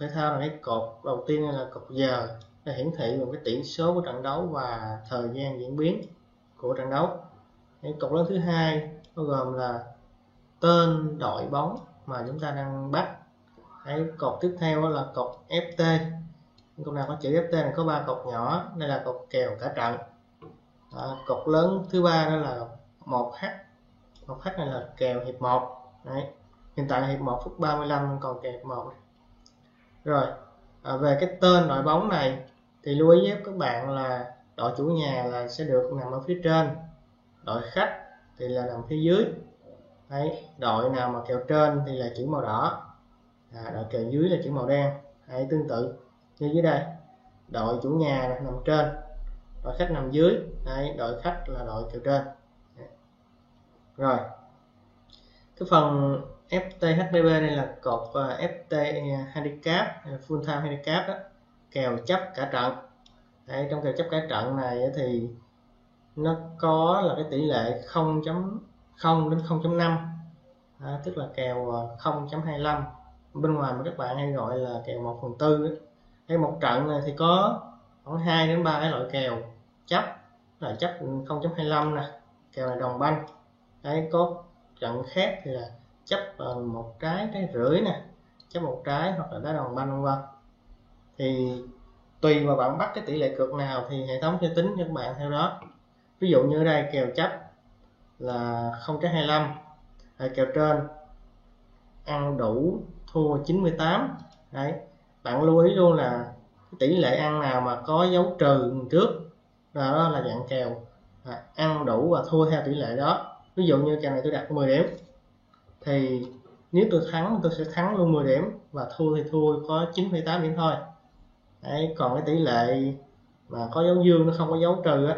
Thể thao là cái cột đầu tiên là cột giờ để hiển thị một cái tỷ số của trận đấu và thời gian diễn biến của trận đấu. Cái cột lớn thứ hai bao gồm là tên đội bóng mà chúng ta đang bắt. Cái cột tiếp theo là cột FT. Cột nào có chữ FT này có 3 cột nhỏ, đây là cột kèo cả trận. Cột lớn thứ ba đó là 1H. 1H này là kèo hiệp 1. Đấy. Hiện tại là hiệp 1 phút 35 còn kèo hiệp 1. Rồi, về cái tên đội bóng này thì lưu ý với các bạn là đội chủ nhà là sẽ được nằm ở phía trên, đội khách thì là nằm phía dưới. Đấy, đội nào mà kèo trên thì là chữ màu đỏ, đội kèo dưới là chữ màu đen. Đấy, tương tự như dưới đây, đội chủ nhà nằm trên, đội khách nằm dưới. Đấy, đội khách là đội kèo trên. Đấy. Rồi, cái phần FTHBB đây là cột FT handicap, full time handicap đó, kèo chấp cả trận. Đấy, trong kèo chấp cả trận này thì nó có là cái tỷ lệ 0.0 đến 0.5, tức là kèo 0.25, bên ngoài mà các bạn hay gọi là kèo 1/4. Hay một trận này thì có khoảng 2 đến 3 cái loại kèo chấp, là chấp 0.25 nè, kèo là đồng banh. Đấy, có trận khác thì là chấp một trái rưỡi nè, chấp một trái hoặc là đá đồng banh vân vân. Thì tùy vào bạn bắt cái tỷ lệ cược nào thì hệ thống sẽ tính cho các bạn theo đó. Ví dụ như ở đây kèo chấp là 0.25, kèo trên ăn đủ thua 98. Đấy, bạn lưu ý luôn là cái tỷ lệ ăn nào mà có dấu trừ trước đó là dạng kèo ăn đủ và thua theo tỷ lệ đó. Ví dụ như kèo này tôi đặt 10 điểm thì nếu tôi thắng tôi sẽ thắng luôn 10 điểm và thua thì thua có 98 điểm thôi. Đấy, còn cái tỷ lệ mà có dấu dương nó không có dấu trừ á,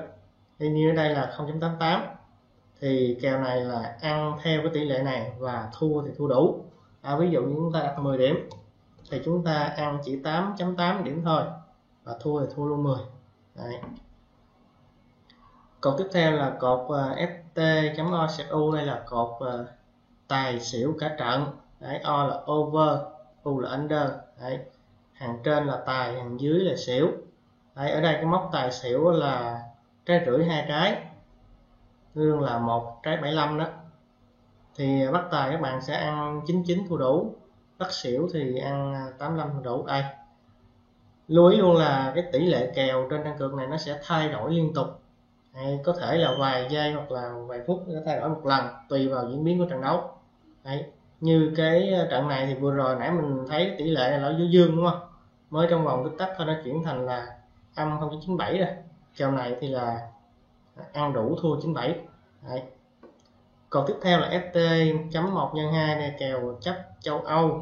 như ở đây là 0.88 thì kèo này là ăn theo cái tỷ lệ này và thua thì thua đủ. Ví dụ như chúng ta đặt 10 điểm thì chúng ta ăn chỉ 8.8 điểm thôi và thua thì thua luôn 10. Đấy. Cột tiếp theo là cột ft.ocu, đây là cột tài xỉu cả trận. Đấy, O là over, U là under. Đấy, hàng trên là tài, hàng dưới là xỉu. Đấy, ở đây cái mốc tài xỉu là trái rưỡi 2 trái, lương là 1 trái 75 đó. Thì bắt tài các bạn sẽ ăn 99 thua đủ, bắt xỉu thì ăn 85 thua đủ. Đây, lưu ý luôn là cái tỷ lệ kèo trên trang cược này nó sẽ thay đổi liên tục. Đấy, có thể là vài giây hoặc là vài phút nó thay đổi một lần tùy vào diễn biến của trận đấu. Đấy, như cái trận này thì vừa rồi nãy mình thấy tỷ lệ là dưới dương đúng không, mới trong vòng tích tắc thôi nó chuyển thành là âm 0.97 rồi. Kèo này thì là ăn đủ thua 97. Đấy. Còn tiếp theo là FT.1 nhân 2, này kèo chấp châu Âu,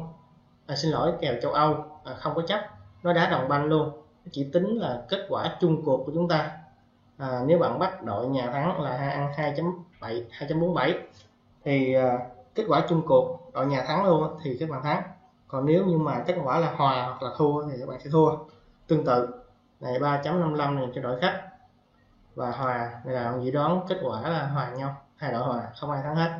xin lỗi, kèo châu Âu không có chấp, nó đá đồng banh luôn, chỉ tính là kết quả chung cuộc của chúng ta. Nếu bạn bắt đội nhà thắng là ăn 2.47 thì kết quả chung cuộc đội nhà thắng luôn thì các bạn thắng, còn nếu như mà kết quả là hòa hoặc là thua thì các bạn sẽ thua. Tương tự này 3.55 này cho đội khách và hòa này là dự đoán kết quả là hòa nhau, hai đội hòa không ai thắng hết.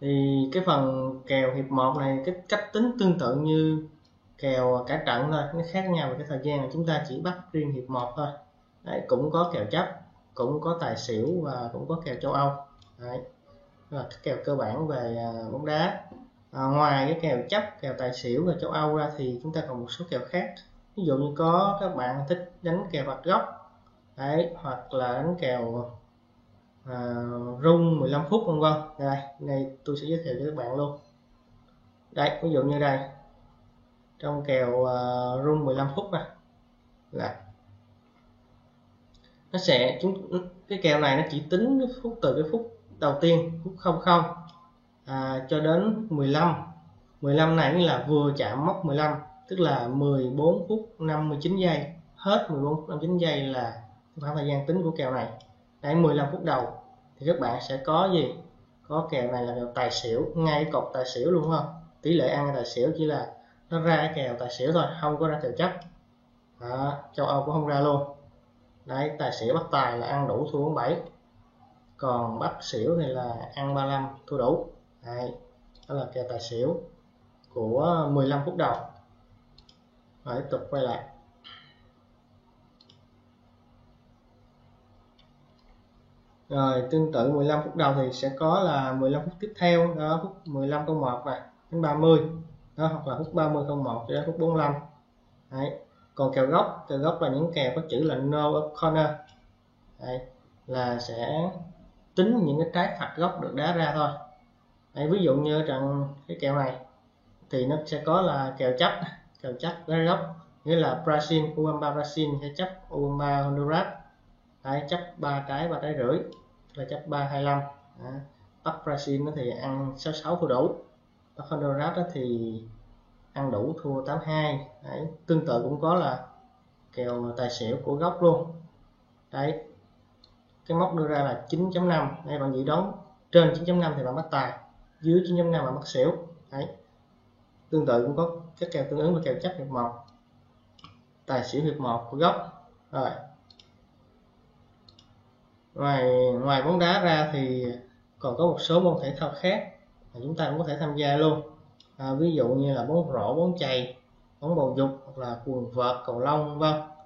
Thì cái phần kèo hiệp 1 này cái cách tính tương tự như kèo cả trận thôi, nó khác nhau về cái thời gian là chúng ta chỉ bắt riêng hiệp 1 thôi. Đấy, cũng có kèo chấp, cũng có tài xỉu và cũng có kèo châu Âu. Đấy, là cái kèo cơ bản về bóng đá. Ngoài cái kèo chấp, kèo tài xỉu và châu Âu ra thì chúng ta còn một số kèo khác. Ví dụ như có các bạn thích đánh kèo phạt góc, đấy, hoặc là đánh kèo rung 15 phút vân vân. Đây, này tôi sẽ giới thiệu cho các bạn luôn. Đây, ví dụ như đây, trong kèo rung 15 phút này là nó sẽ cái kèo này nó chỉ tính cái phút từ cái phút đầu tiên, phút 00 cho đến 15 này, nghĩa là vừa chạm mốc 15, tức là 14 phút 59 giây, hết 14 phút 59 giây là khoảng thời gian tính của kèo này. Đấy, 15 phút đầu thì các bạn sẽ có gì, có kèo này là kèo tài xỉu, ngay cột tài xỉu luôn không, tỷ lệ ăn tài xỉu chỉ là nó ra kèo tài xỉu thôi, không có ra kèo chấp. Châu Âu cũng không ra luôn. Đấy, tài xỉu bắt tài là ăn đủ thua 47, còn bắt xỉu thì là ăn 35 thua đủ. Đấy, đó là kèo tài xỉu. của 15 phút đầu. Đấy, tiếp tục quay lại. Rồi tương tự 15 phút đầu thì sẽ có là 15 phút tiếp theo, đó phút 15:01 và đến 30. Đó, hoặc là phút 30:01 cho đến phút 45. Đấy. Còn kèo góc là những kèo có chữ là no up corner. Đấy, là sẽ tính những cái trái phạt góc được đá ra thôi. Đấy, ví dụ như trận cái kèo này thì nó sẽ có là kèo chấp đá góc, nghĩa là Brazil U23 Brazil sẽ chấp U23 Honduras. Đấy, chấp 3 trái 3 trái rưỡi là chấp 3.25. Tóc Brazil nó thì ăn 66 thua đủ, tóc Honduras đó thì ăn đủ thua 82. Đấy, tương tự cũng có là kèo tài xỉu của góc luôn. Đấy, cái mốc đưa ra là 9.5. đây, bạn dự đoán trên 9.5 thì bạn bắt tài, dưới 9.5 bạn bắt xỉu. Đấy, tương tự cũng có các kèo tương ứng với kèo chấp hiệp 1, tài xỉu hiệp 1 của góc. Rồi ngoài bóng đá ra thì còn có một số môn thể thao khác mà chúng ta cũng có thể tham gia luôn. Ví dụ như là bóng rổ, bóng chày, bóng bầu dục, hoặc là quần vợt, cầu lông, vân vân.